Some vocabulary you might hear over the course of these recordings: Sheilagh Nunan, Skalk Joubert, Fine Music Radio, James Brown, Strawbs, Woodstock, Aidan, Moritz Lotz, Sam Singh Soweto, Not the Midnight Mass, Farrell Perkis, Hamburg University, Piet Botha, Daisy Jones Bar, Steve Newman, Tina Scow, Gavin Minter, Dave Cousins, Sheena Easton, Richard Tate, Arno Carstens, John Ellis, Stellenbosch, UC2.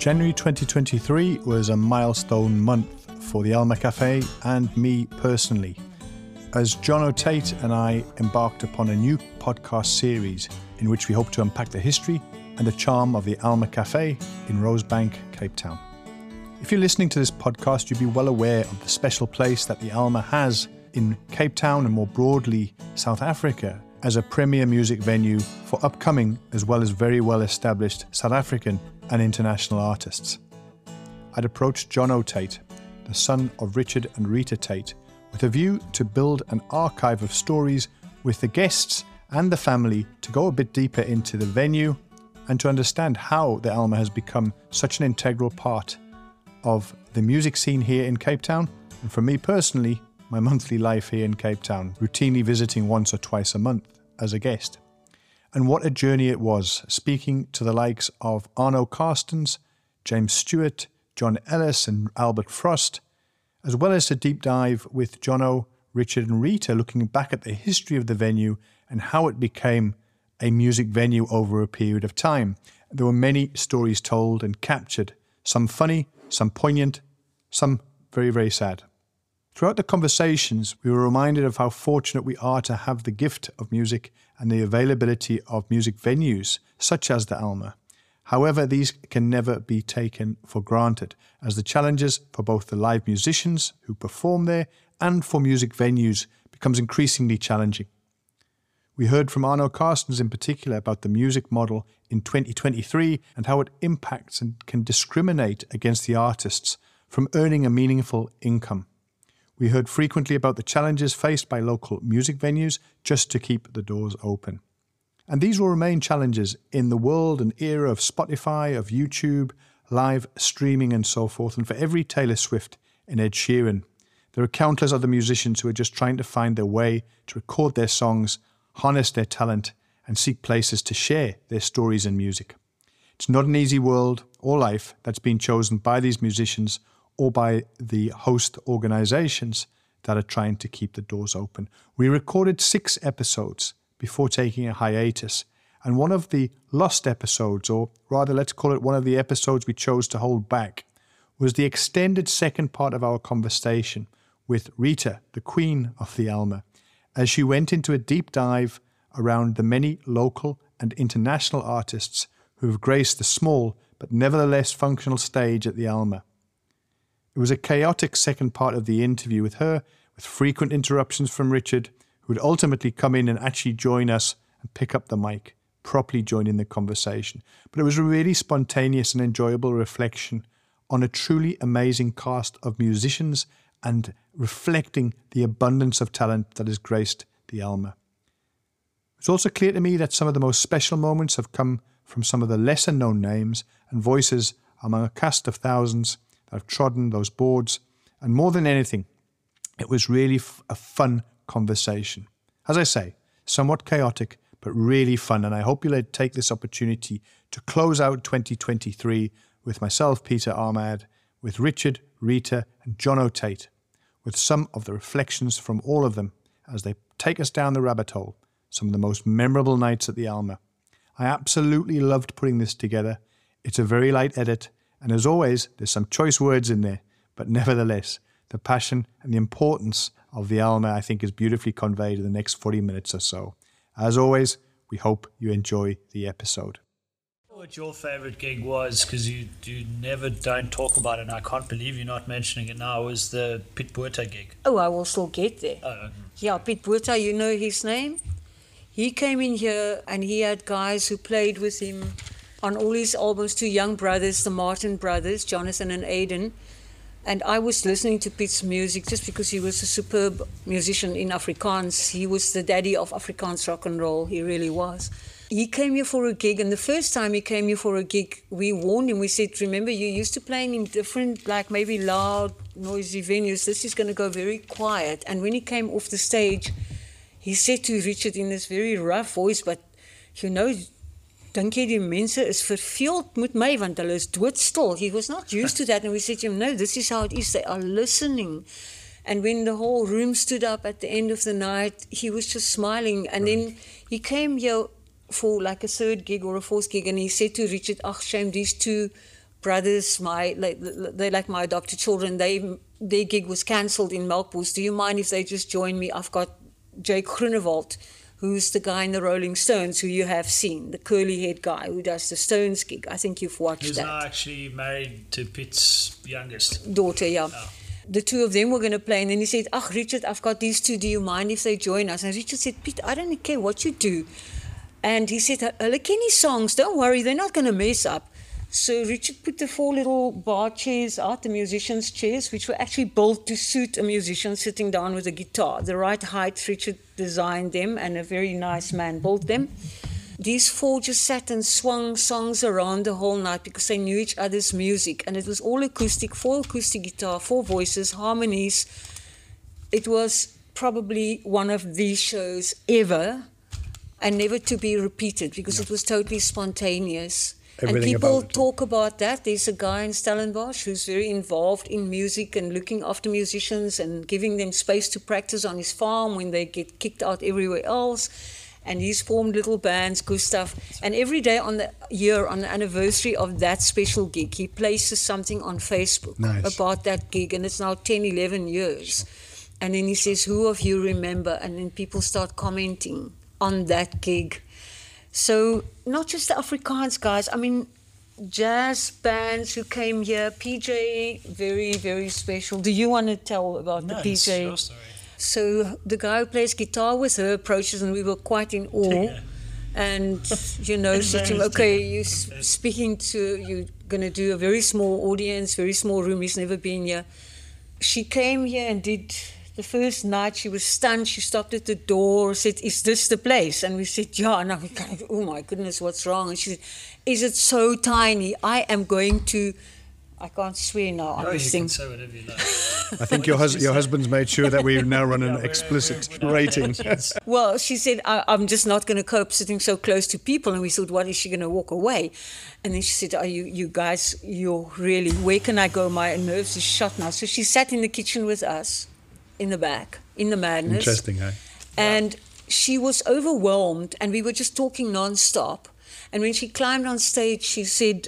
January 2023 was a milestone month for the Alma Cafe and me personally, as Jono Tate and I embarked upon a new podcast series in which we hope to unpack the history and the charm of the Alma Cafe in Rosebank, Cape Town. If you're listening to this podcast, you'll be well aware of the special place that the Alma has in Cape Town and more broadly South Africa as a premier music venue for upcoming as well as very well established South African and international artists. I'd approached Jono Tate, the son of Richard and Rita Tate, with a view to build an archive of stories with the guests and the family to go a bit deeper into the venue and to understand how the Alma has become such an integral part of the music scene here in Cape Town, and for me personally, my monthly life here in Cape Town, routinely visiting once or twice a month as a guest. And what a journey it was, speaking to the likes of Arno Carstens, James Stewart, John Ellis and Albert Frost, as well as a deep dive with Jono, Richard and Rita, looking back at the history of the venue and how it became a music venue over a period of time. There were many stories told and captured, some funny, some poignant, some very, very sad. Throughout the conversations, we were reminded of how fortunate we are to have the gift of music and the availability of music venues, such as the Alma. However, these can never be taken for granted, as the challenges for both the live musicians who perform there and for music venues becomes increasingly challenging. We heard from Arno Carstens in particular about the music model in 2023 and how it impacts and can discriminate against the artists from earning a meaningful income. We heard frequently about the challenges faced by local music venues just to keep the doors open. And these will remain challenges in the world and era of Spotify, of YouTube, live streaming and so forth, and for every Taylor Swift and Ed Sheeran. There are countless other musicians who are just trying to find their way to record their songs, harness their talent and seek places to share their stories and music. It's not an easy world or life that's been chosen by these musicians or by the host organizations that are trying to keep the doors open. We recorded 6 episodes before taking a hiatus, and one of the lost episodes, or rather let's call it one of the episodes we chose to hold back, was the extended second part of our conversation with Rita, the Queen of the Alma, as she went into a deep dive around the many local and international artists who have graced the small but nevertheless functional stage at the Alma. It was a chaotic second part of the interview with her, with frequent interruptions from Richard, who would ultimately come in and actually join us and pick up the mic, properly joining the conversation. But it was a really spontaneous and enjoyable reflection on a truly amazing cast of musicians and reflecting the abundance of talent that has graced the Alma. It's also clear to me that some of the most special moments have come from some of the lesser known names and voices among a cast of thousands that have trodden those boards. And more than anything, it was really a fun conversation. As I say, somewhat chaotic, but really fun. And I hope you'll take this opportunity to close out 2023 with myself, Peter Armad, with Richard, Rita and Jono Tate, with some of the reflections from all of them as they take us down the rabbit hole, some of the most memorable nights at the Alma. I absolutely loved putting this together. It's a very light edit, and as always, there's some choice words in there, but nevertheless, the passion and the importance of the Alma, I think, is beautifully conveyed in the next 40 minutes or so. As always, we hope you enjoy the episode. What your favorite gig was, because you never don't talk about it, and I can't believe you're not mentioning it now, was the Piet Botha gig. Oh, I will still get there. Oh, okay. Yeah, Piet Botha, you know his name? He came in here and he had guys who played with him on all his albums, 2 young brothers, the Martin brothers, Jonathan and Aidan. And I was listening to Piet's music just because he was a superb musician in Afrikaans. He was the daddy of Afrikaans rock and roll, he really was. He came here for a gig, and the first time he came here for a gig, we warned him. We said, remember, you're used to playing in different, like maybe loud, noisy venues. This is going to go very quiet. And when he came off the stage, he said to Richard in this very rough voice, but, you know, dink jy die mense is verveeld met my, want hulle is doodstil. He was not used to that. And we said to him, no, this is how it is. They are listening. And when the whole room stood up at the end of the night, he was just smiling. And then he came here for like a 3rd gig or a 4th gig, and he said to Richard, ach, shame, these 2 brothers, they're like my adopted children. Their gig was cancelled in Melkbos. Do you mind if they just join me? I've got Jake Groenewald, who's the guy in the Rolling Stones, who you have seen, the curly-haired guy who does the Stones gig. I think you've watched that. Who's now actually married to Pitt's youngest daughter, yeah. Oh. The two of them were going to play, and then he said, "Ach, Richard, I've got these two. Do you mind if they join us?" And Richard said, "Piet, I don't care what you do." And he said, "Lekini songs, don't worry, they're not going to mess up." So Richard put the four little bar chairs out, the musicians' chairs, which were actually built to suit a musician sitting down with a guitar. The right height, Richard designed them, and a very nice man built them. These four just sat and swung songs around the whole night because they knew each other's music. And it was all acoustic, four acoustic guitar, four voices, harmonies. It was probably one of the shows ever and never to be repeated because it was totally spontaneous. Everything, and people talk about that. There's a guy in Stellenbosch who's very involved in music and looking after musicians and giving them space to practice on his farm when they get kicked out everywhere else. And he's formed little bands, Gustav. And every day on the anniversary of that special gig, he places something on Facebook about that gig. And it's now 10, 11 years. And then he says, "Who of you remember?" And then people start commenting on that gig. So not just the Afrikaans guys, I mean, jazz bands who came here, PJ, very, very special. Do you want to tell about the PJ? It's your story. So the guy who plays guitar with her approaches, and we were quite in awe. Yeah. And, you know, said to him, "Okay, you're speaking to, you're going to do a very small audience, very small room, he's never been here." She came here and did... The first night she was stunned. She stopped at the door, said, "Is this the place?" And we said, "Yeah." And I was like, "Oh my goodness, what's wrong?" And she said, "Is it so tiny? I am going to..." I can't swear now. No, you can say whatever you like. I think your husband's made sure that we've now run an explicit rating. Well, she said, I'm just not going to cope sitting so close to people. And we thought, what, is she going to walk away? And then she said, "Are you guys, you're really... Where can I go? My nerves are shot now." So she sat in the kitchen with us. In the back, in the madness. Interesting, eh? And she was overwhelmed, and we were just talking non-stop. And when she climbed on stage, she said,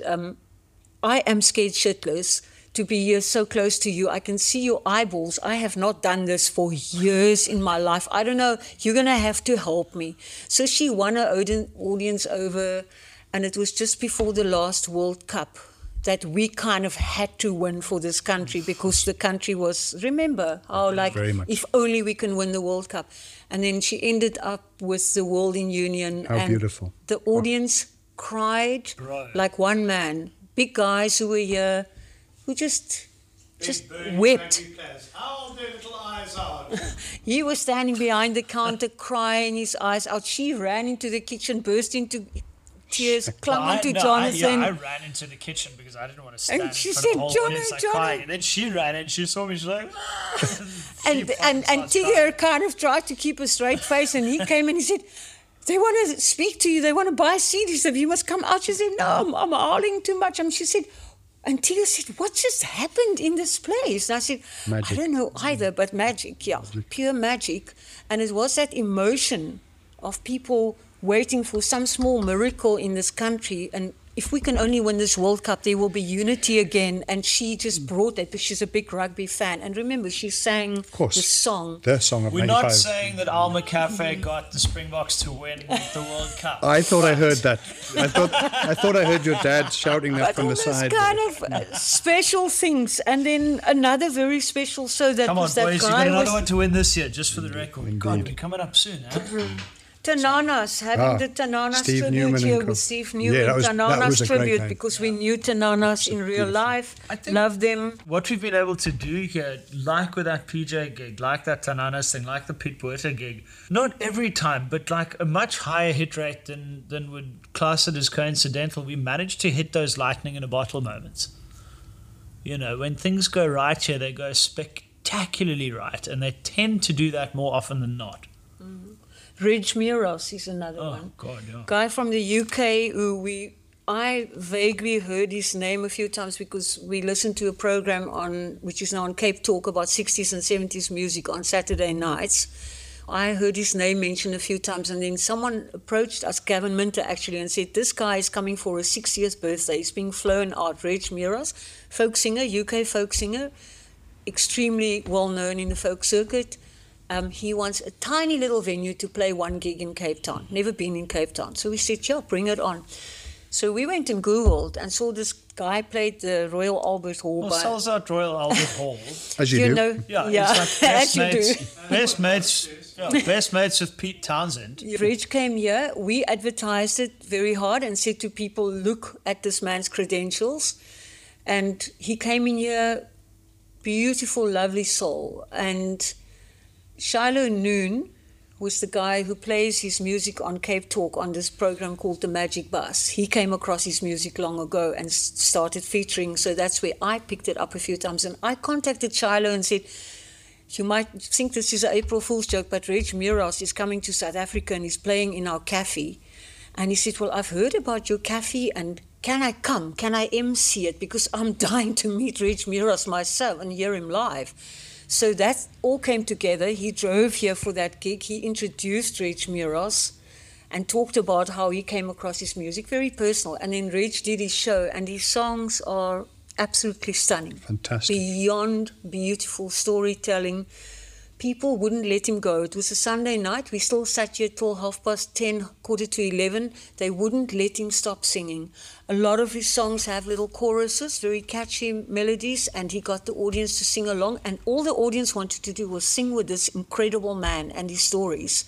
"I am scared shitless to be here so close to you. I can see your eyeballs. I have not done this for years in my life. I don't know. You're going to have to help me." So she won her audience over, and it was just before the last World Cup that we kind of had to win for this country, because the country was, remember, if only we can win the World Cup. And then she ended up with the World in Union. How beautiful. The audience cried like one man. Big guys who were here, who just wept. How their little eyes out. He was standing behind the counter crying his eyes out. She ran into the kitchen, burst into... tears, clung onto Jonathan. I ran into the kitchen because I didn't want to stand. And she said, "Jono, Jono." And then she ran and she saw me. She's like, and Tigger kind of tried to keep a straight face. And he came and he said, "They want to speak to you. They want to buy CDs. You must come out." She said, "No, I'm howling too much." And she said, and Tigger said, "What just happened in this place?" And I said, "Magic. I don't know either, but magic, yeah, pure magic." And it was that emotion of people waiting for some small miracle in this country. And if we can only win this World Cup, there will be unity again. And she just brought that, because she's a big rugby fan. And remember, she sang the song. Their song of 95. We're not saying that Alma Cafe got the Springboks to win the World Cup. I thought I heard that. I thought I heard your dad shouting that from the side. But all those kind of special things. And then another very special show that was that guy. Come on, boys, you've got another one to win this year, just for the record. Indeed. God, we're coming up soon, huh? Tananas, having the Tananas tribute here with Steve Newman, Tananas tribute, because we knew Tananas in real life, loved them. What we've been able to do here, like with that PJ gig, like that Tananas thing, like the Piet Botha gig, not every time, but like a much higher hit rate than would class it as coincidental, we managed to hit those lightning in a bottle moments. You know, when things go right here, they go spectacularly right, and they tend to do that more often than not. Rich Miros is another one. God, yeah. Guy from the UK who I vaguely heard his name a few times because we listened to a program which is now on Cape Talk about 60s and 70s music on Saturday nights I heard his name mentioned a few times, and then someone approached us, Gavin Minter actually, and said, this guy is coming for his 60th birthday. He's being flown out, Rich Miros, folk singer, UK folk singer, extremely well-known in the folk circuit. He wants a tiny little venue to play one gig in Cape Town, never been in Cape Town. So we said, yeah, bring it on. So we went and Googled and saw this guy played the Royal Albert Hall. Well, sells out Royal Albert Hall. As you do. Know, yeah. It's like best best mates with Pete Townsend. Rich came here. We advertised it very hard and said to people, look at this man's credentials. And he came in here, beautiful, lovely soul. And Sheilagh Nunan was the guy who plays his music on Cape Talk on this program called The Magic Bus. He came across his music long ago and started featuring, so that's where I picked it up a few times. And I contacted Sheilagh and said, you might think this is an April Fool's joke, but Rich Miros is coming to South Africa and he's playing in our cafe. And he said, well, I've heard about your cafe and can I come? Can I MC it? Because I'm dying to meet Rich Miros myself and hear him live. So that all came together. He drove here for that gig. He introduced Rich Miros and talked about how he came across his music, very personal. And then Rich did his show, and his songs are absolutely stunning. Fantastic. Beyond beautiful storytelling. People wouldn't let him go. It was a Sunday night. We still sat here till 10:30, 11:15. They wouldn't let him stop singing. A lot of his songs have little choruses, very catchy melodies, and he got the audience to sing along, and all the audience wanted to do was sing with this incredible man and his stories.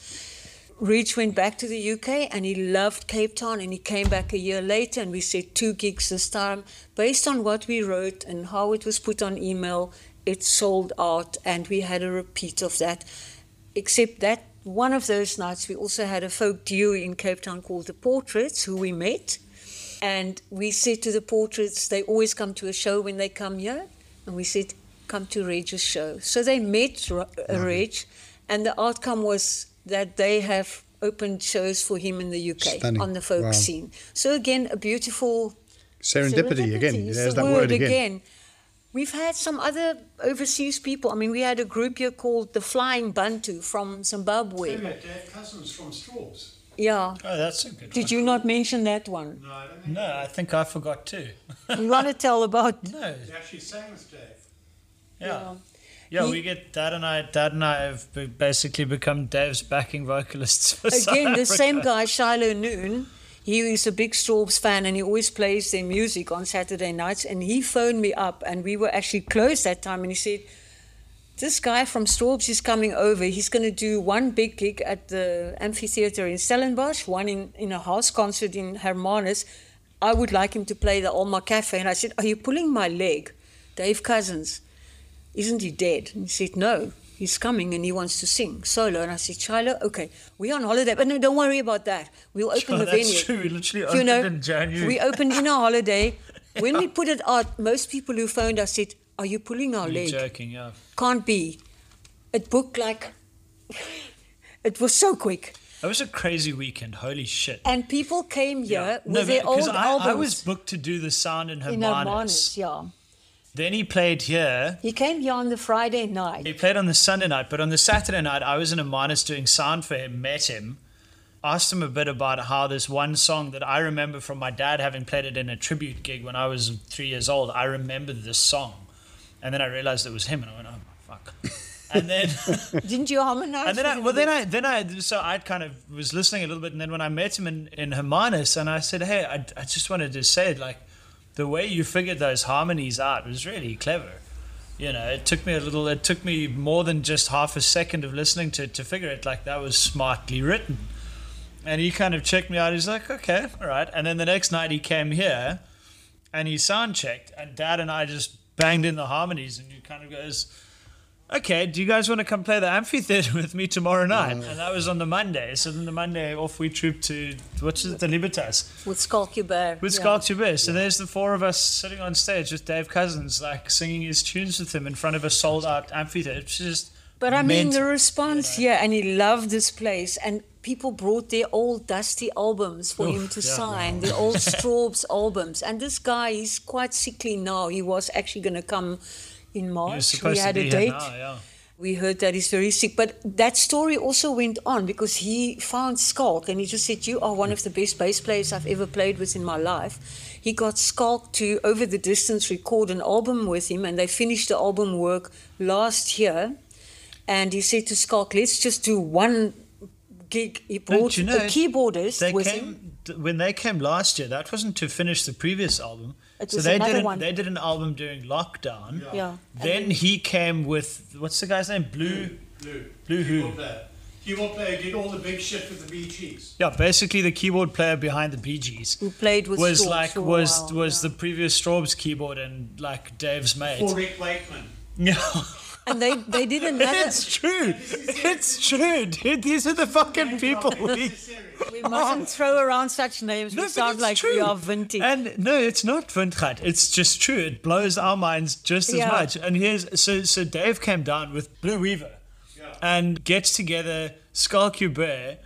Rich went back to the UK, and he loved Cape Town, and he came back a year later, and we said 2 gigs this time. Based on what we wrote and how it was put on email, it sold out, and we had a repeat of that, except that one of those nights we also had a folk duo in Cape Town called The Portraits, who we met. And we said to The Portraits, they always come to a show when they come here. And we said, come to Reg's show. So they met Reg, and the outcome was that they have opened shows for him in the UK. Stunning. On the folk scene. So again, a beautiful... Serendipity again. There's that word again. We've had some other overseas people. I mean, we had a group here called the Flying Bantu from Zimbabwe. They met Dave Cousins from Strawbs. Yeah. Oh, that's a good one. Did you not mention that one? No, I don't think so. No, I think I forgot too. You want to tell about... No. He actually sang with Dave. Yeah. Yeah, we get Dad and I have basically become Dave's backing vocalists for Again, the same guy, Sheilagh Nunan. He is a big Strawbs fan, and he always plays their music on Saturday nights. And he phoned me up, and we were actually closed that time, and he said, this guy from Strawbs is coming over. He's going to do one big gig at the amphitheater in Stellenbosch, one in a house concert in Hermanus. I would like him to play the Alma Cafe. And I said, are you pulling my leg? Dave Cousins, isn't he dead? And he said, no. He's coming and he wants to sing solo. And I said, Sheilagh, okay, we're on holiday, but no, don't worry about that. We'll open the venue. That's true. We literally opened in January. We opened in our holiday. When we put it out, most people who phoned us said, are you pulling our leg? You're joking, yeah. Can't be. It booked like... It was so quick. It was a crazy weekend, holy shit. And people came here with their old albums. I was booked to do the sound in Hermanus. Then he played here. He came here on the Friday night. He played on the Sunday night, but on the Saturday night, I was in Hermanus doing sound for him, met him, asked him a bit about how this one song that I remember from my dad having played it in a tribute gig when I was 3 years old, I remembered this song. And then I realized it was him, and I went, oh, fuck. And then... Didn't you harmonize? And then I kind of was listening a little bit, and then when I met him in Hermanus, and I said, hey, I just wanted to say, like, the way you figured those harmonies out was really clever. You know, it took me more than just half a second of listening to it to figure it. Like, that was smartly written. And he kind of checked me out. He's like, okay, all right. And then the next night he came here and he sound checked, and Dad and I just banged in the harmonies, and he kind of goes, okay, do you guys want to come play the amphitheater with me tomorrow night? And that was on the Monday. So then the Monday off we trooped to, the Libertas. With Skalk Joubert. With Skalk Joubert. So there's the four of us sitting on stage with Dave Cousins, like singing his tunes with him in front of a sold-out amphitheater. It's just the response, and he loved this place. And people brought their old dusty albums for him to sign, the old Strawbs albums. And this guy, he's quite sickly now. He was actually going to come... in March, we had a date, We heard that he's very sick, but that story also went on because he found Skalk and he just said, you are one of the best bass players I've ever played with in my life. He got Skalk to, over the distance, record an album with him, and they finished the album work last year. And he said to Skalk, let's just do one gig. He brought the keyboardist with him. When they came last year, that wasn't to finish the previous album. So they did an album during lockdown. Yeah. Then he came with, what's the guy's name? Blue Who? Keyboard player did all the big shit with the Bee Gees. Yeah, basically the keyboard player behind the Bee Gees. Who played with Strawbs for a while. Was the previous Strawbs keyboard and like Dave's mate. Or Rick Wakeman. Yeah. And they did another. It's true, dude. These are the fucking people. We mustn't throw around such names. We sound like we are vintage. And no, it's not vintage. It's just true. It blows our minds just as much. And so Dave came down with Blue Weaver and gets together Skalk Joubert,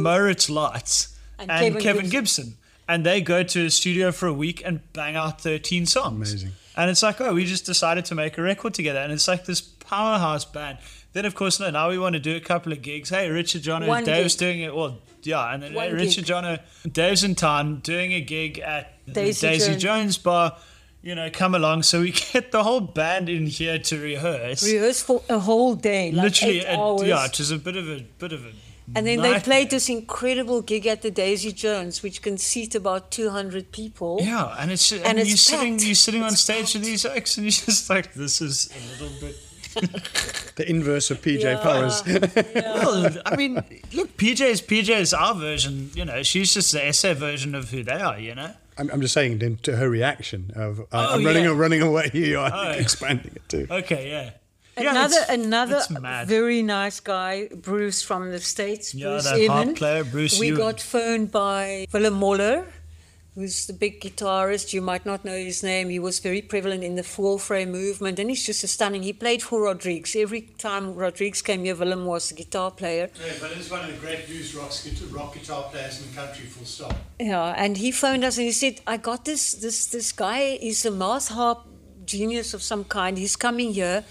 Moritz Lotz, and Kevin Gibson. And they go to a studio for a week and bang out 13 songs. Amazing. And it's like, oh, we just decided to make a record together. And it's like this powerhouse band. Then, of course, now we want to do a couple of gigs. Hey, Richard, Jono, Dave's doing it. Well, yeah. And then Richard, Jono, Dave's in town doing a gig at Daisy Jones Bar. You know, come along. So we get the whole band in here to rehearse. Rehearse for a whole day. Like literally 8 hours. Yeah, it was a bit of a and then nightmare. They played this incredible gig at the Daisy Jones, which can seat about 200 people. Yeah, and it's just, and it's you're sitting on stage with these acts, and you're just like, this is a little bit the inverse of PJ Powers. Yeah. Well, I mean, look, PJ's our version. You know, she's just the SA version of who they are. You know. I'm just saying then to her reaction of running away. You are expanding it too. Okay, yeah. Another very nice guy, Bruce from the States, Bruce Evan. Player, Bruce we Ewan. Got phoned by Willem Moller, who's the big guitarist. You might not know his name. He was very prevalent in the full frame movement, and he's just stunning. He played for Rodriguez. Every time Rodriguez came here, Willem was the guitar player. Yeah, Willem's one of the great blues rock guitar players in the country, full stop. Yeah, and he phoned us and he said, I got this guy. He's a mouth harp genius of some kind. He's coming here.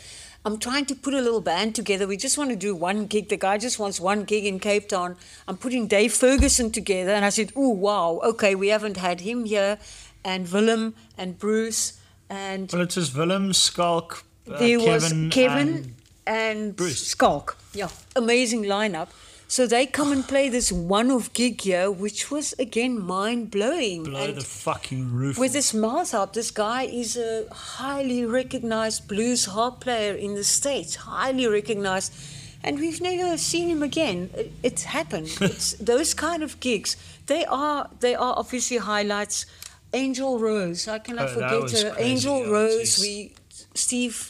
I'm trying to put a little band together. We just want to do one gig. The guy just wants one gig in Cape Town. I'm putting Dave Ferguson together. And I said, oh, wow, okay, we haven't had him here. And Willem and Bruce and... Well, it was Willem, Skalk, there was Kevin and Bruce. Skalk. Yeah, amazing lineup. So they come and play this one-off gig here, which was, again, mind-blowing. Blow the fucking roof. With this mouth harp, this guy is a highly recognized blues harp player in the States, highly recognized, and we've never seen him again. It's happened. It's those kind of gigs, they are obviously highlights. Angel Rose, how can I forget her? Angel Rose, Steve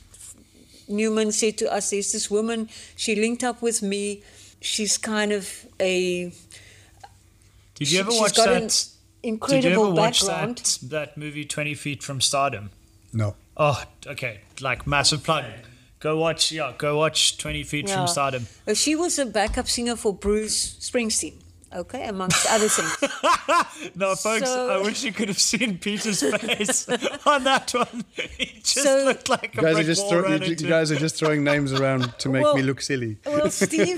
Newman said to us, there's this woman, she linked up with me. She's kind of a... Did you ever watch that movie 20 Feet from Stardom? No. Oh, okay. Like massive plug. Go watch 20 Feet from Stardom. She was a backup singer for Bruce Springsteen. Okay, amongst other things. No, folks, I wish you could have seen Peter's face on that one. It just looked like a brick wall. You guys are just throwing names around to make me look silly. Well, Steve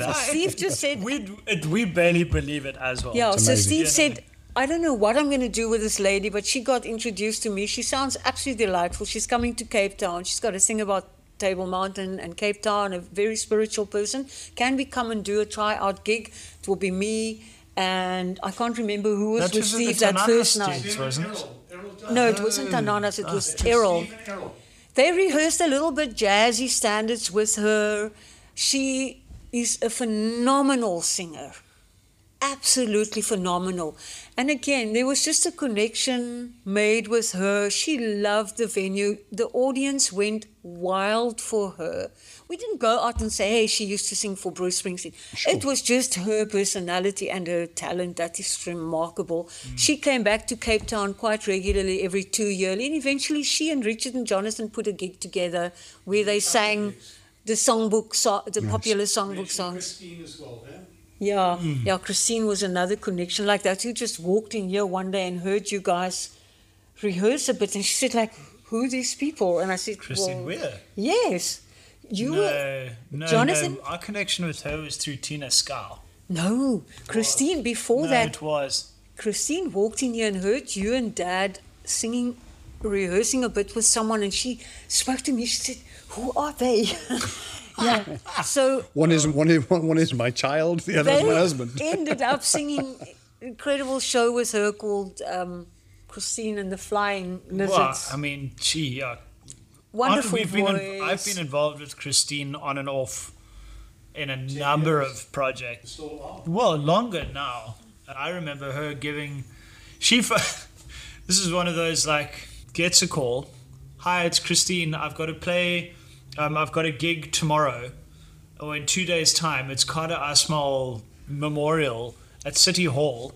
just said... We barely believe it as well. Yeah, so Steve said, I don't know what I'm going to do with this lady, but she got introduced to me. She sounds absolutely delightful. She's coming to Cape Town. She's got to sing about Table Mountain and Cape Town, a very spiritual person. Can we come and do a try-out gig? It will be me... And I can't remember who was with Steve that first night. No, it wasn't Tananas, it was Errol. They rehearsed a little bit jazzy standards with her. She is a phenomenal singer, absolutely phenomenal. And again, there was just a connection made with her. She loved the venue. The audience went wild for her. We didn't go out and say, hey, she used to sing for Bruce Springsteen. Sure. It was just her personality and her talent that is remarkable. Mm. She came back to Cape Town quite regularly every 2 years. And eventually she and Richard and Jonathan put a gig together where they sang the songbook, popular songbook songs. Christine as well, eh? Yeah. Mm. Yeah, Christine was another connection like that. Who just walked in here one day and heard you guys rehearse a bit. And she said, like, who are these people? And I said, Christine Weir. Yes. Jonathan? No, our connection with her was through Tina Scow. No, Christine before that. It was. Christine walked in here and heard you and Dad singing, rehearsing a bit with someone, and she spoke to me. She said, "Who are they?" Yeah. So one is my child. The other is my husband. Ended up singing an incredible show with her called Christine and the Flying Lizards. Well, I mean, gee, yeah. Wonderful voice. I've been involved with Christine on and off in a number of projects. So long. Well, longer now. I remember her giving. This is one of those, like, gets a call. Hi, it's Christine. I've got to play. I've got a gig tomorrow, or in 2 days' time. It's Carter Asmal Memorial at City Hall.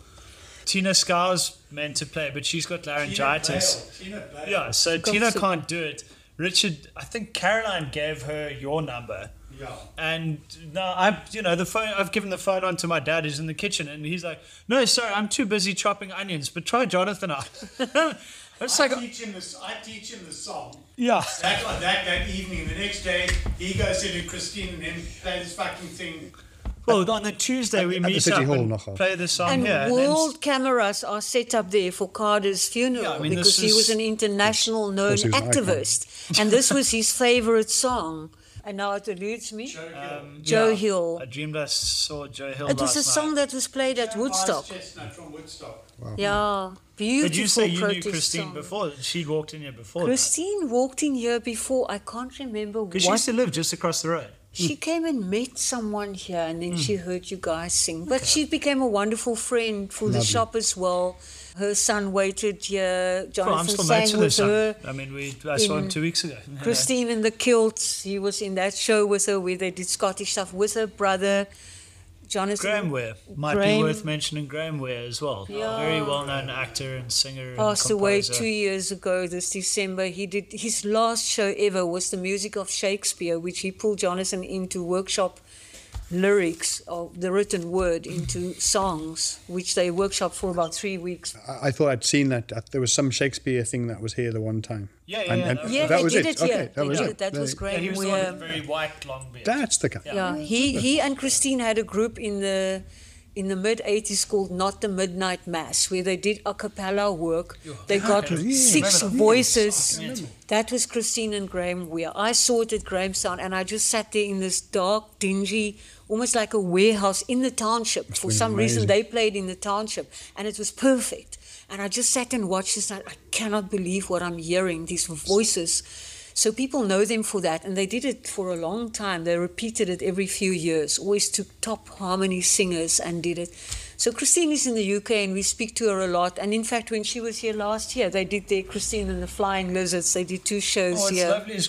Tina Scow's meant to play, but she's got laryngitis. Tina Bale. Yeah, so Tina can't do it. Richard, I think Caroline gave her your number. Yeah. And now I've given the phone on to my dad who's in the kitchen, and he's like, "No, sorry, I'm too busy chopping onions, but try Jonathan out." I teach him the song. Yeah. That evening, the next day, he goes into Christine and him play this fucking thing. Well, on the Tuesday we meet up and play the song and here. And world cameras are set up there for Carter's funeral because he was an international known activist. And this was his favourite song. And now it eludes me. Joe Hill. I dreamed I saw Joe Hill last night. It was a song that was played at Woodstock. Chestnut from Woodstock. Wow. Yeah, beautiful. Did you say you knew Christine before? She walked in here before. Walked in here before. I can't remember. Because she used to live just across the road. She came and met someone here, and then she heard you guys sing. But she became a wonderful friend for the shop as well. Her son waited here. Jonathan sang with her. I mean, I saw him 2 weeks ago. Christine in the Kilts. He was in that show with her where they did Scottish stuff with her brother, Jonathan. Graham Weir. Might be worth mentioning Graham Weir as well. Yeah. Very well-known actor and singer. Passed away 2 years ago this December. He did his last show ever was the music of Shakespeare, which he pulled Jonathan into workshop lyrics of the written word into songs, which they workshop for about 3 weeks. I thought I'd seen that. There was some Shakespeare thing that was here the one time. Yeah, that was it. That was great. He was the one with the very white long beard. That's the guy. Yeah. He and Christine had a group in the mid-80s called Not the Midnight Mass, where they did a cappella work. They got six voices. That was Christine and Graham Weir. I saw it at Grahamstown, and I just sat there in this dark, dingy, almost like a warehouse in the township. That's for some reason, they played in the township, and it was perfect. And I just sat and watched this, and I cannot believe what I'm hearing, these voices. So people know them for that, and they did it for a long time. They repeated it every few years, always took top harmony singers and did it. So Christine is in the UK, and we speak to her a lot. And in fact, when she was here last year, they did their Christine and the Flying Lizards. They did two shows here. What's lovely is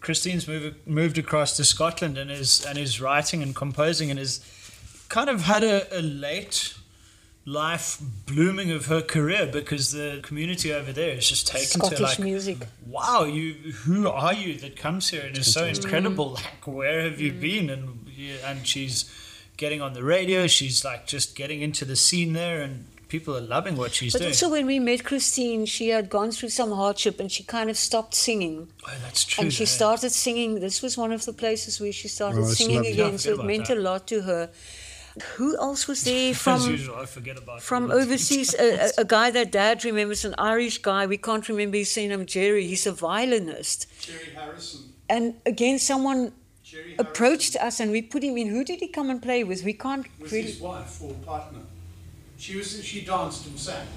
Christine's moved across to Scotland and is writing and composing and has kind of had a late life blooming of her career because the community over there is just taken Scottish to like music. Wow, who are you that comes here and is so incredible? Like, where have you been? And she's getting on the radio. She's like just getting into the scene there, and people are loving what she's doing. But also, when we met Christine, she had gone through some hardship and she kind of stopped singing. Oh, that's true. And she started singing. This was one of the places where she started singing again. So it meant a lot to her. Who else was there from, as usual, I forget about from overseas? a guy that Dad remembers, an Irish guy. We can't remember his name, Jerry. He's a violinist. Jerry Harrison. And again, someone approached us and we put him in. Who did he come and play with? We can't really... his wife or partner. She danced and sang.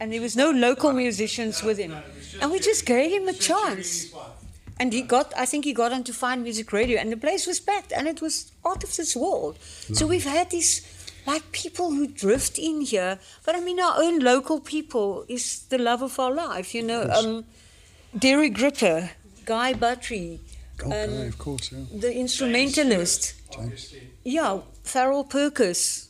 And there was no local musicians with him. And we just gave him a chance. And I think he got on to Fine Music Radio, and the place was packed, and it was out of this world. Lovely. So we've had these, like, people who drift in here. But, I mean, our own local people is the love of our life, you know. Derry Gripper, Guy Buttrey. Okay, of course, yeah. The instrumentalist. James. Yeah, Farrell Perkis.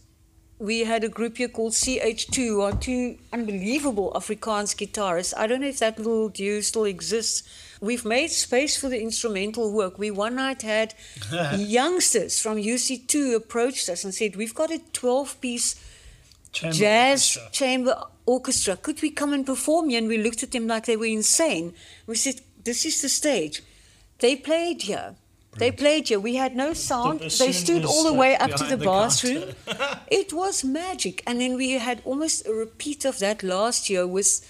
We had a group here called CH2, are two unbelievable Afrikaans guitarists. I don't know if that little duo still exists. We've made space for the instrumental work. We one night had youngsters from UC2 approached us and said, "We've got a 12-piece jazz chamber orchestra. Could we come and perform here?" And we looked at them like they were insane. We said, "This is the stage. They played here. They played here. We had no sound. They stood all the way up to the bathroom. It was magic. And then we had almost a repeat of that last year with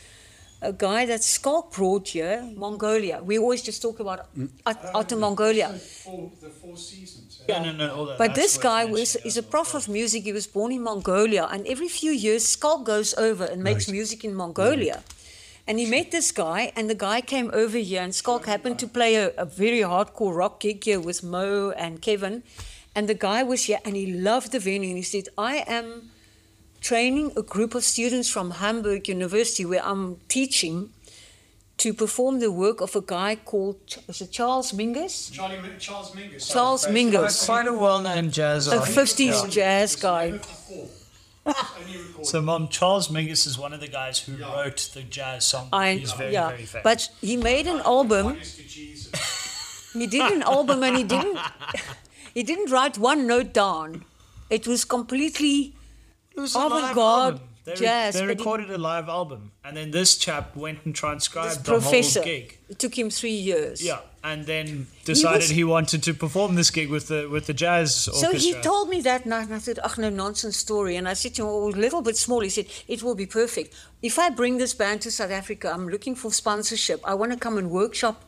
a guy that Skalk brought here, Mongolia. We always just talk about Outer Mongolia. The Four Seasons. Yeah. Yeah, no, all that, but this guy is a prof of music. He was born in Mongolia. And every few years, Skalk goes over and makes music in Mongolia. Right. And he met this guy, and the guy came over here, and Skalk happened to play a very hardcore rock gig here with Mo and Kevin. And the guy was here, and he loved the venue, and he said, I am training a group of students from Hamburg University, where I'm teaching, to perform the work of a guy called Charles Mingus. Charles Mingus. Quite a well-known jazz artist. A 50s jazz guy. So, Mom, Charles Mingus is one of the guys who wrote the jazz song. He's very famous. But he made an album. He did an album, and he didn't write one note down. It was completely avant-garde jazz. They recorded a live album, and then this chap went and transcribed the whole gig. It took him 3 years. Yeah, and then decided he wanted to perform this gig with the jazz orchestra. So he told me that night, and I said, "Ach, no nonsense story." And I said to him, "Oh, a little bit small." He said, "It will be perfect. If I bring this band to South Africa, I'm looking for sponsorship. I want to come and workshop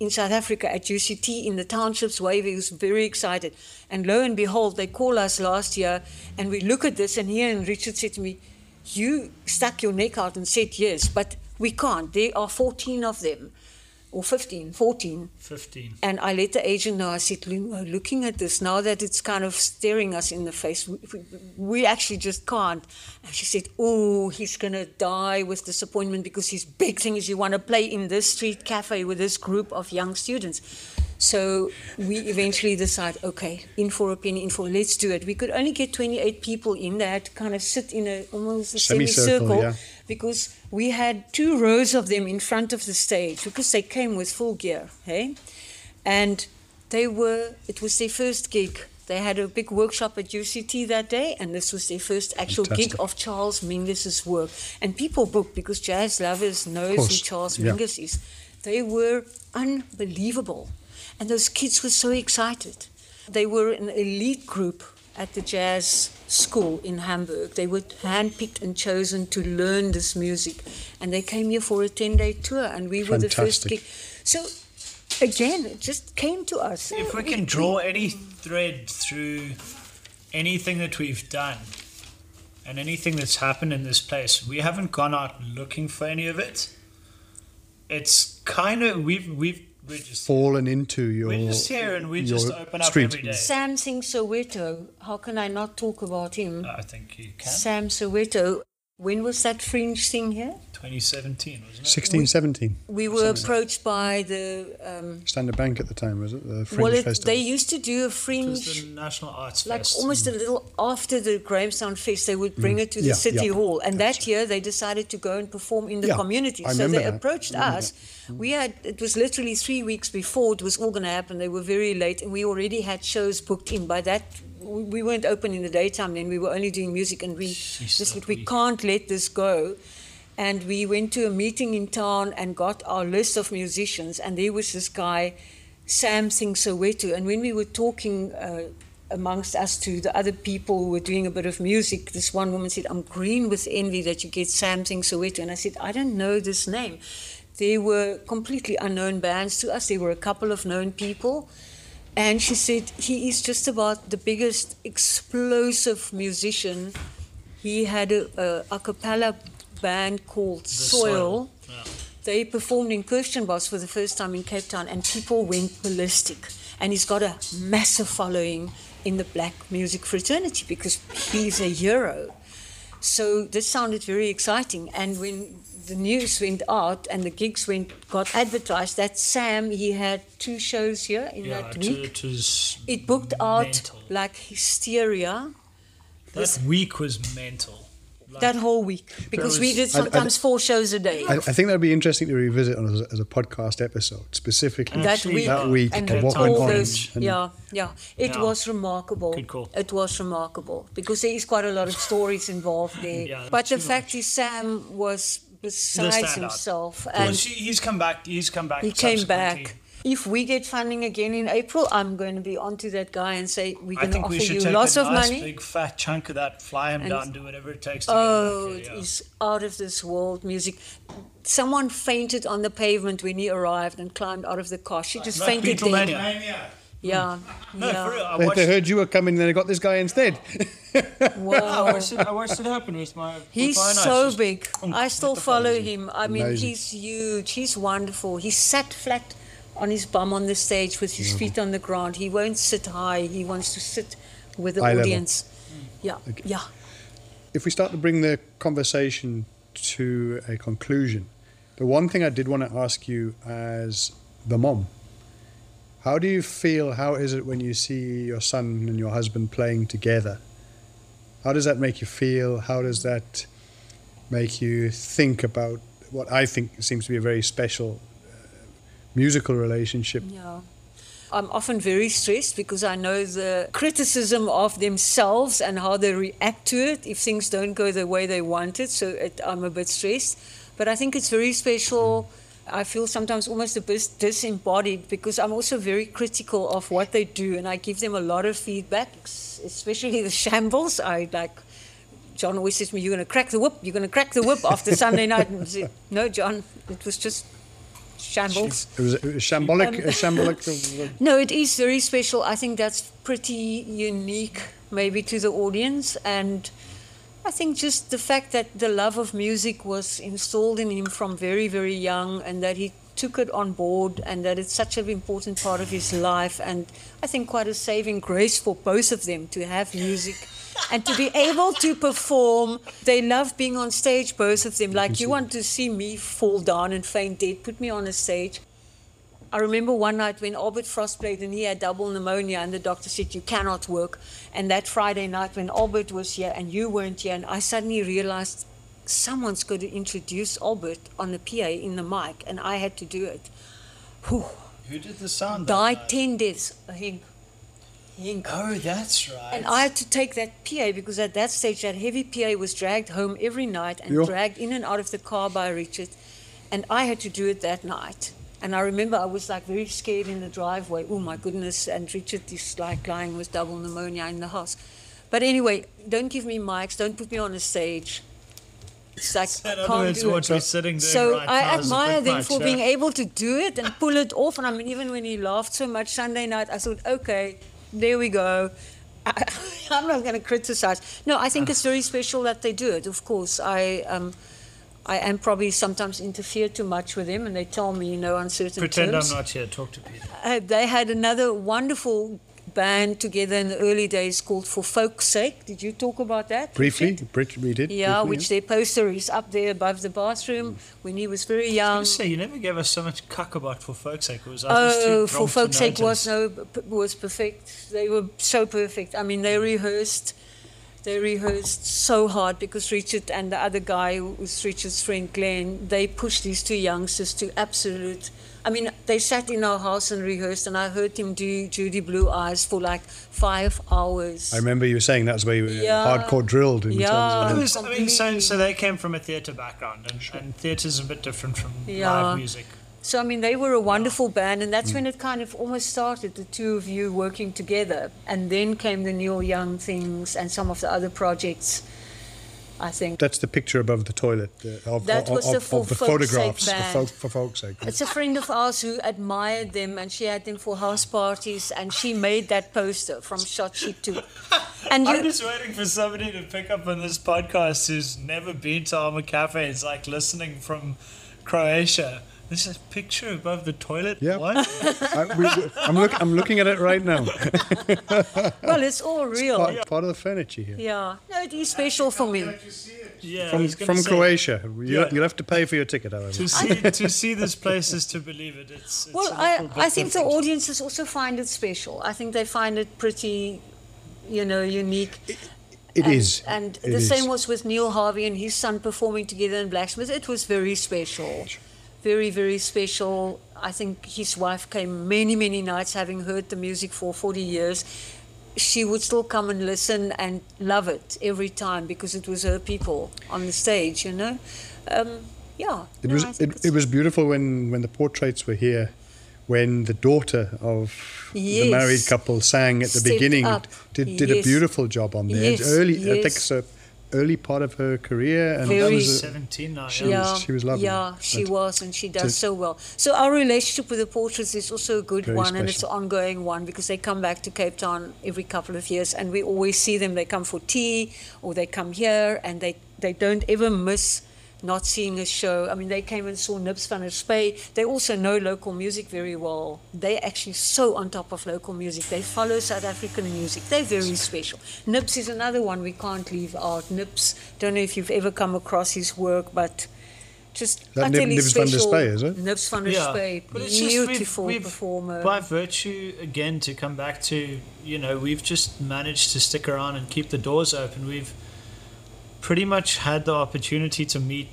in South Africa at UCT in the Townships Wave." He was very excited. And lo and behold, they call us last year, and we look at this, and Richard said to me, "You stuck your neck out and said yes, but we can't. There are 14 of them, or 15. And I let the agent know. I said, looking at this, now that it's kind of staring us in the face, we actually just can't. And she said, oh, he's going to die with disappointment, because his big thing is you want to play in this street cafe with this group of young students. So we eventually decide, okay, in for a penny, in for, let's do it. We could only get 28 people in. They had to kind of sit in almost a semicircle, because we had 2 rows of them in front of the stage, because they came with full gear, hey? And it was their first gig. They had a big workshop at UCT that day, and this was their first actual gig of Charles Mingus's work. And people booked, because jazz lovers know who Charles Mingus is. They were unbelievable. And those kids were so excited. They were an elite group at the jazz school in Hamburg. They were handpicked and chosen to learn this music. And they came here for a 10-day tour, and we were the first gig. So, again, it just came to us. If we can draw any thread through anything that we've done and anything that's happened in this place, we haven't gone out looking for any of it. It's kind of... We're just fallen into your street. We're just here, and we just open up every day. Sam Singh Soweto, how can I not talk about him? I think you can. Sam Soweto, when was that Fringe thing here? 2017, wasn't it? 16, 17. We were approached by the... Standard Bank at the time, was it? The Fringe Festival. They used to do a Fringe... It was the National Arts Fest. Like almost a little after the Grahamstown Fest, they would bring it to the City Hall. And that year, they decided to go and perform in the community. So they approached us. We had... It was literally 3 weeks before it was all going to happen. They were very late, and we already had shows booked in by that. We weren't open in the daytime then. We were only doing music, and we just said, we can't let this go. And we went to a meeting in town and got our list of musicians. And there was this guy, Sam Singh Soweto. And when we were talking amongst us to the other people who were doing a bit of music, this one woman said, I'm green with envy that you get Sam Singh Soweto. And I said, I don't know this name. They were completely unknown bands to us. There were a couple of known people. And she said, he is just about the biggest explosive musician. He had a cappella band called Soil. Yeah. They performed in Kirstenbosch for the first time in Cape Town, and people went ballistic. And he's got a massive following in the black music fraternity, because he's a hero. So this sounded very exciting. And when the news went out and the gigs got advertised, that Sam, he had 2 shows here in that week. It booked mental out like hysteria. That week was mental. That whole week, because we did sometimes 4 shows a day. I think that'd be interesting to revisit as a podcast episode, specifically that week and what went on. It was remarkable. Good call. It was remarkable, because there is quite a lot of stories involved there. But the fact is, Sam was besides himself, and he's come back. He came back. If we get funding again in April, I'm going to be onto that guy and say, we're going to offer you lots of money. I think we should take a nice big fat chunk of that, fly him down, do whatever it takes to get back here. It's out of this world music. Someone fainted on the pavement when he arrived and climbed out of the car. She just fainted there. Yeah, yeah. No, they heard you were coming and then they got this guy instead. Wow. I watched it happen with my... He's so big. I still follow him. I mean, he's huge. He's wonderful. He sat flat on his bum on the stage with his feet on the ground. He won't sit high. He wants to sit with the audience. Yeah, yeah. If we start to bring the conversation to a conclusion, the one thing I did want to ask you as the mom... How do you feel, how is it when you see your son and your husband playing together? How does that make you feel? How does that make you think about what I think seems to be a very special musical relationship? Yeah. I'm often very stressed because I know the criticism of themselves and how they react to it if things don't go the way they want it, so I'm a bit stressed. But I think it's very special. I feel sometimes almost a bit disembodied because I'm also very critical of what they do and I give them a lot of feedback, especially the shambles. John always says to me, you're going to crack the whip, you're going to crack the whip after Sunday night. And I said, no, John, it was just shambles. It was shambolic? No, it is very special. I think that's pretty unique maybe to the audience, and I think just the fact that the love of music was installed in him from very, very young and that he took it on board and that it's such an important part of his life, and I think quite a saving grace for both of them to have music and to be able to perform. They love being on stage, both of them. Like, you want to see me fall down and faint dead, put me on a stage. I remember one night when Albert Frost played and he had double pneumonia and the doctor said, you cannot work. And that Friday night when Albert was here and you weren't here, and I suddenly realized someone's got to introduce Albert on the PA in the mic, and I had to do it. Whew. Who did the sound? Died 10 deaths, I think. Oh, that's right. And I had to take that PA because at that stage that heavy PA was dragged home every night and dragged in and out of the car by Richard. And I had to do it that night. And I remember I was like very scared in the driveway. Oh my goodness, and Richard is like lying with double pneumonia in the house. But anyway, don't give me mics, don't put me on a stage. It's like, I can't do it. So I admire them for being able to do it and pull it off. And I mean, even when he laughed so much Sunday night, I thought, okay, there we go. I'm not going to criticize. No, I think it's very special that they do it, of course. I am probably sometimes interfere too much with them, and they tell me, uncertain terms. Pretend I'm not here. Talk to Peter. They had another wonderful band together in the early days called For Folk's Sake. Did you talk about that? Briefly, we did. Yeah, their poster is up there above the bathroom when he was very young. I was going to say, you never gave us so much cuck about For Folk's Sake. For Folk's Sake was perfect. They were so perfect. I mean, they rehearsed. They rehearsed so hard because Richard and the other guy, who was Richard's friend Glenn, they pushed these two youngsters to absolute... I mean, they sat in our house and rehearsed, and I heard him do Judy Blue Eyes for like 5 hours. I remember you saying that's where you were hardcore drilled. So they came from a theatre background, and theatre's a bit different from live music. So, I mean, they were a wonderful band, and that's when it kind of almost started, the two of you working together. And then came the Neil Young things and some of the other projects, I think. That's the picture above the toilet of the photographs For Folk's Sake. It's a friend of ours who admired them, and she had them for house parties, and she made that poster from shot she took. I'm just waiting for somebody to pick up on this podcast who's never been to Alma Cafe. It's like listening from Croatia. This is a picture above the toilet? Yeah. What? I'm looking at it right now. Well, it's all real. It's part of the furniture here. Yeah. No, it is special for me. Yeah, from Croatia. You'll have to pay for your ticket, however. To see this place is to believe it. It's well, I think the audiences also find it special. I think they find it pretty, unique. Same was with Neil Harvey and his son performing together in Blacksmith. It was very special. Very, very special. I think his wife came many, many nights, having heard the music for 40 years. She would still come and listen and love it every time because it was her people on the stage, It was beautiful when the Portraits were here. when the daughter of the married couple sang at the beginning, did a beautiful job on there. Early, I think it's an early part of her career. And that was 17 now. She was lovely. Yeah, she was, and she does so well. So our relationship with the Portraits is also a good one, special. And it's an ongoing one because they come back to Cape Town every couple of years, and we always see them. They come for tea, or they come here, and they don't ever miss not seeing a show. I mean, they came and saw Nips van der Spey. They also know local music very well. They're actually so on top of local music. They follow South African music. They're very special. Nips is another one we can't leave out. Nips, don't know if you've ever come across his work, but just utterly special. Nips van der Spey, is it? Nips van der Spey, beautiful performer. By virtue, again, to come back to, you know, we've just managed to stick around and keep the doors open. We've pretty much had the opportunity to meet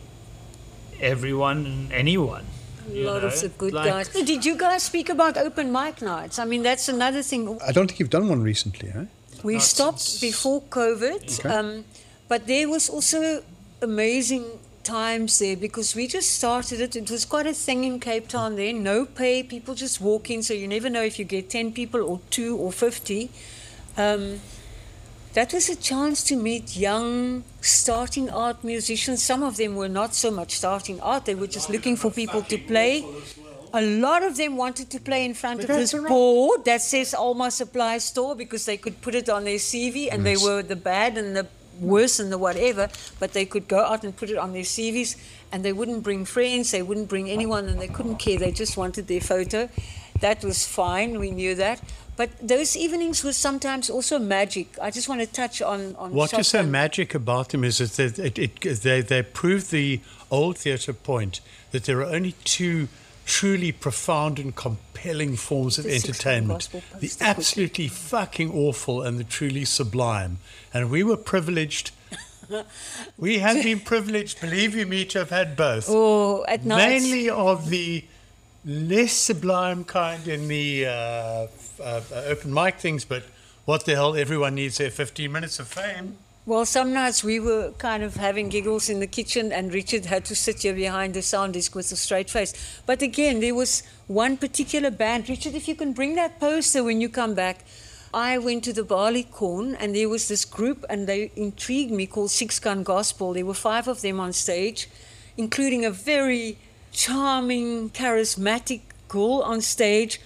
everyone and anyone. A lot of the good guys. Did you guys speak about open mic nights? I mean, that's another thing. I don't think you've done one recently, eh? We stopped before COVID, okay. But there was also amazing times there because we just started it. It was quite a thing in Cape Town there, no pay, people just walk in, so you never know if you get 10 people or 2 or 50. That was a chance to meet young, starting art musicians. Some of them were not so much starting art. They were just looking for people to play. A lot of them wanted to play in front of this board that says Alma Supply Store because they could put it on their CV and they were the bad and the worse and the whatever, but they could go out and put it on their CVs and they wouldn't bring friends, they wouldn't bring anyone, and they couldn't care. They just wanted their photo. That was fine, we knew that. But those evenings were sometimes also magic. I just want to touch on what is so magic about them is that they prove the old theatre point that there are only two truly profound and compelling forms of entertainment: the absolutely fucking awful and the truly sublime. And we were privileged. We have been privileged, believe you me, to have had both. Oh, at night. Mainly of the less sublime kind in the open mic things, but what the hell, everyone needs their 15 minutes of fame. Well, some nights we were kind of having giggles in the kitchen and Richard had to sit here behind the sound desk with a straight face. But again, there was one particular band. Richard, if you can bring that poster when you come back. I went to the Barleycorn and there was this group and they intrigued me called Six Gun Gospel. There were 5 of them on stage, including a very charming, charismatic girl on stage.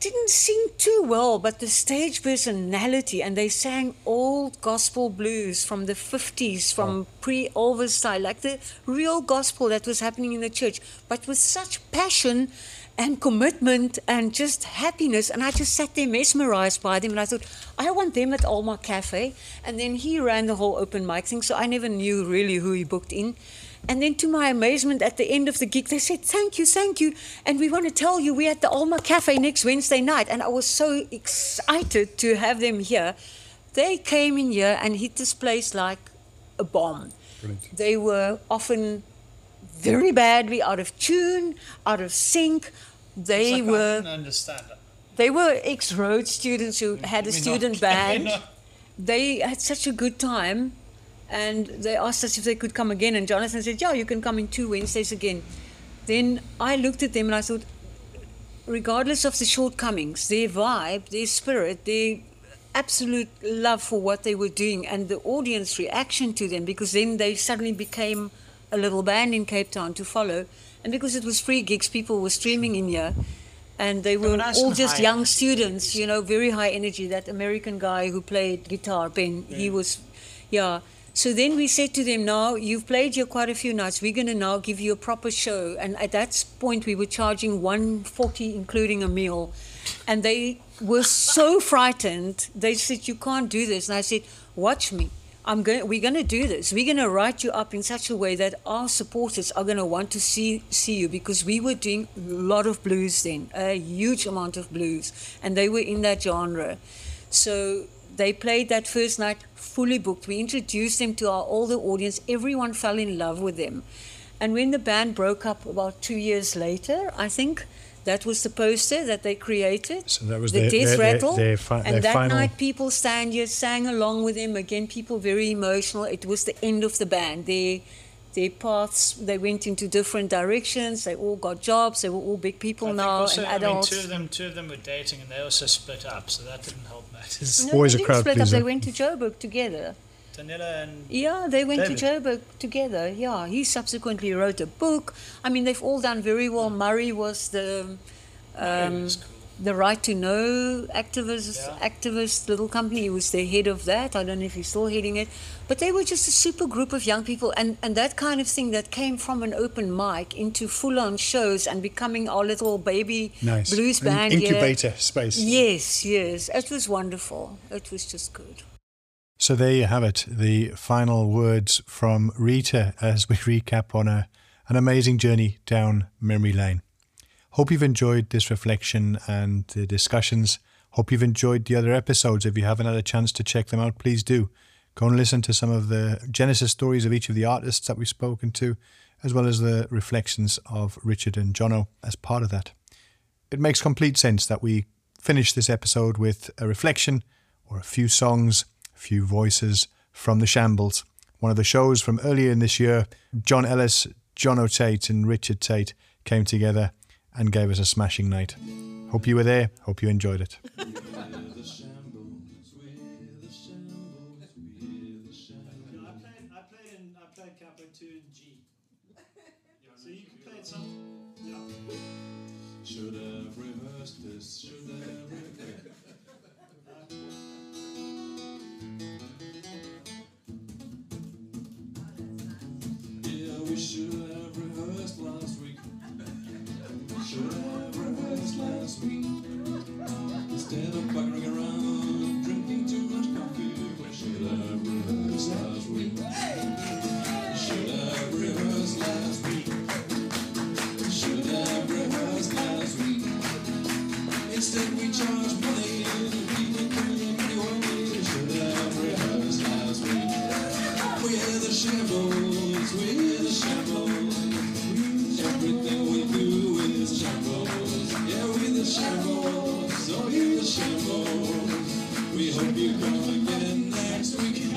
Didn't sing too well, but the stage personality, and they sang old gospel blues from the 50s, from pre-Elvis style, like the real gospel that was happening in the church, but with such passion and commitment and just happiness. And I just sat there mesmerized by them, and I thought, I want them at Alma Cafe. And then he ran the whole open mic thing, so I never knew really who he booked in. And then to my amazement, at the end of the gig, they said, thank you, and we want to tell you we're at the Alma Cafe next Wednesday night. And I was so excited to have them here. They came in here and hit this place like a bomb. Brilliant. They were often very badly out of tune, out of sync. They were... I didn't understand that. They were ex-Rhodes students who had a student band. They had such a good time. And they asked us if they could come again. And Jonathan said, yeah, you can come in 2 Wednesdays again. Then I looked at them and I thought, regardless of the shortcomings, their vibe, their spirit, their absolute love for what they were doing and the audience reaction to them, because then they suddenly became a little band in Cape Town to follow. And because it was free gigs, people were streaming in here. And they were all just young students, you know, very high energy. That American guy who played guitar, Ben, he was, So then we said to them, now, you've played here quite a few nights. We're going to now give you a proper show. And at that point, we were charging $140, including a meal. And they were so frightened. They said, you can't do this. And I said, watch me. We're going to do this. We're going to write you up in such a way that our supporters are going to want to see you, because we were doing a lot of blues then, a huge amount of blues. And they were in that genre. So they played that first night fully booked. We introduced them to our older audience. Everyone fell in love with them. And when the band broke up about 2 years later, I think, that was the poster that they created. So that was the death rattle. And that night people sang along with them. Again, people very emotional. It was the end of the band. Their their paths, they went into different directions, they all got jobs, they were all big people now, and adults. I mean, two of them were dating and they also split up, so that didn't help matters. No, always a crowd pleaser. They went to Joburg together. Danella and they went to Joburg together, He subsequently wrote a book. I mean, they've all done very well. Murray was the Right to Know activist little company. He was the head of that. I don't know if he's still heading it. But they were just a super group of young people, and that kind of thing that came from an open mic into full-on shows and becoming our little baby blues band. Incubator space. Yes, yes. It was wonderful. It was just good. So there you have it, the final words from Rita as we recap on an amazing journey down memory lane. Hope you've enjoyed this reflection and the discussions. Hope you've enjoyed the other episodes. If you haven't had a chance to check them out, please do. Go and listen to some of the genesis stories of each of the artists that we've spoken to, as well as the reflections of Richard and Jono as part of that. It makes complete sense that we finish this episode with a reflection or a few songs, a few voices from The Shambles. One of the shows from earlier in this year, John Ellis, Jono Tate and Richard Tate came together and gave us a smashing night. Hope you were there. Hope you enjoyed it. I played Capo 2 and G. So you can play it some. Yeah. Should have rehearsed this. Should have rehearsed it. Yeah, we should have rehearsed last week. Should have rehearsed last week. Instead of buggering around and drinking too much coffee, we should have rehearsed last week. Should have rehearsed last week. Should have rehearsed last week. Instead we charge money and people come in many ways. Should have rehearsed last week. We're the shambles, we're the shambles. Everything we do is shambles. Yeah, we're the shambles. So we're the shambles. We hope you come again next week.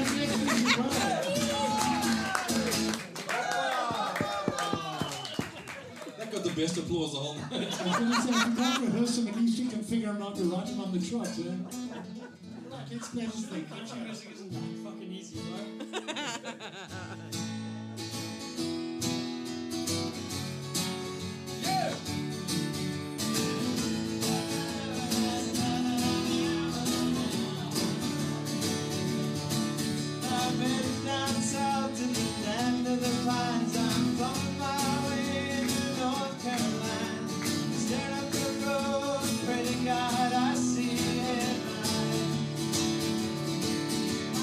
That got the best applause the whole night. I was going to say, if you can't rehearse them, at least you can figure them out to write them on the trot, yeah? It's this thing. Country music isn't fucking easy, right? South to the land of the pines, I'm on my way to North Carolina. Staring up the road, pray to God I see it right.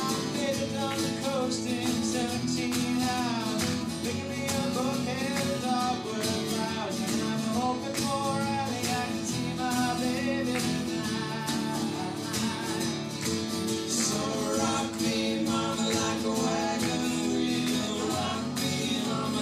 I made it on the coast in 17 hours, picking me a bouquet of dogwood flowers, and I'm hoping for Riley I can see my baby tonight. So rock me, mama, like a wagon. I'm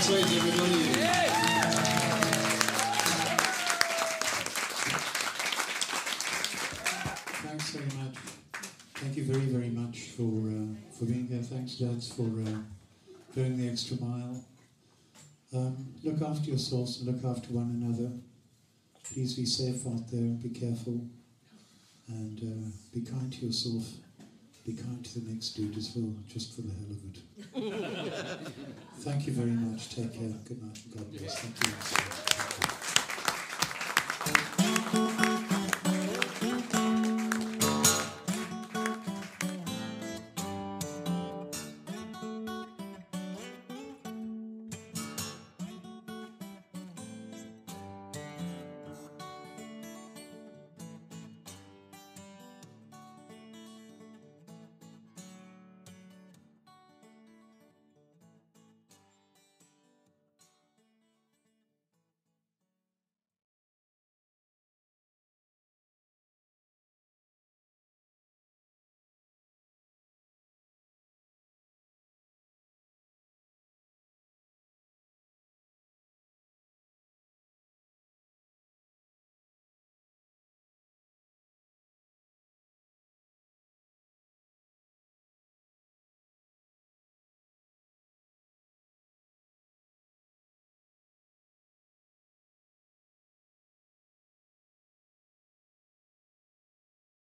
Tate, everybody. Thanks very much. Thank you very, very much for being here. Thanks, Dads, for going the extra mile. Look after yourselves and look after one another. Please be safe out there, be careful, and be kind to yourself. Be kind to the next dude as well, just for the hell of it. Thank you very much. Take care. Good night and God bless. Thank you.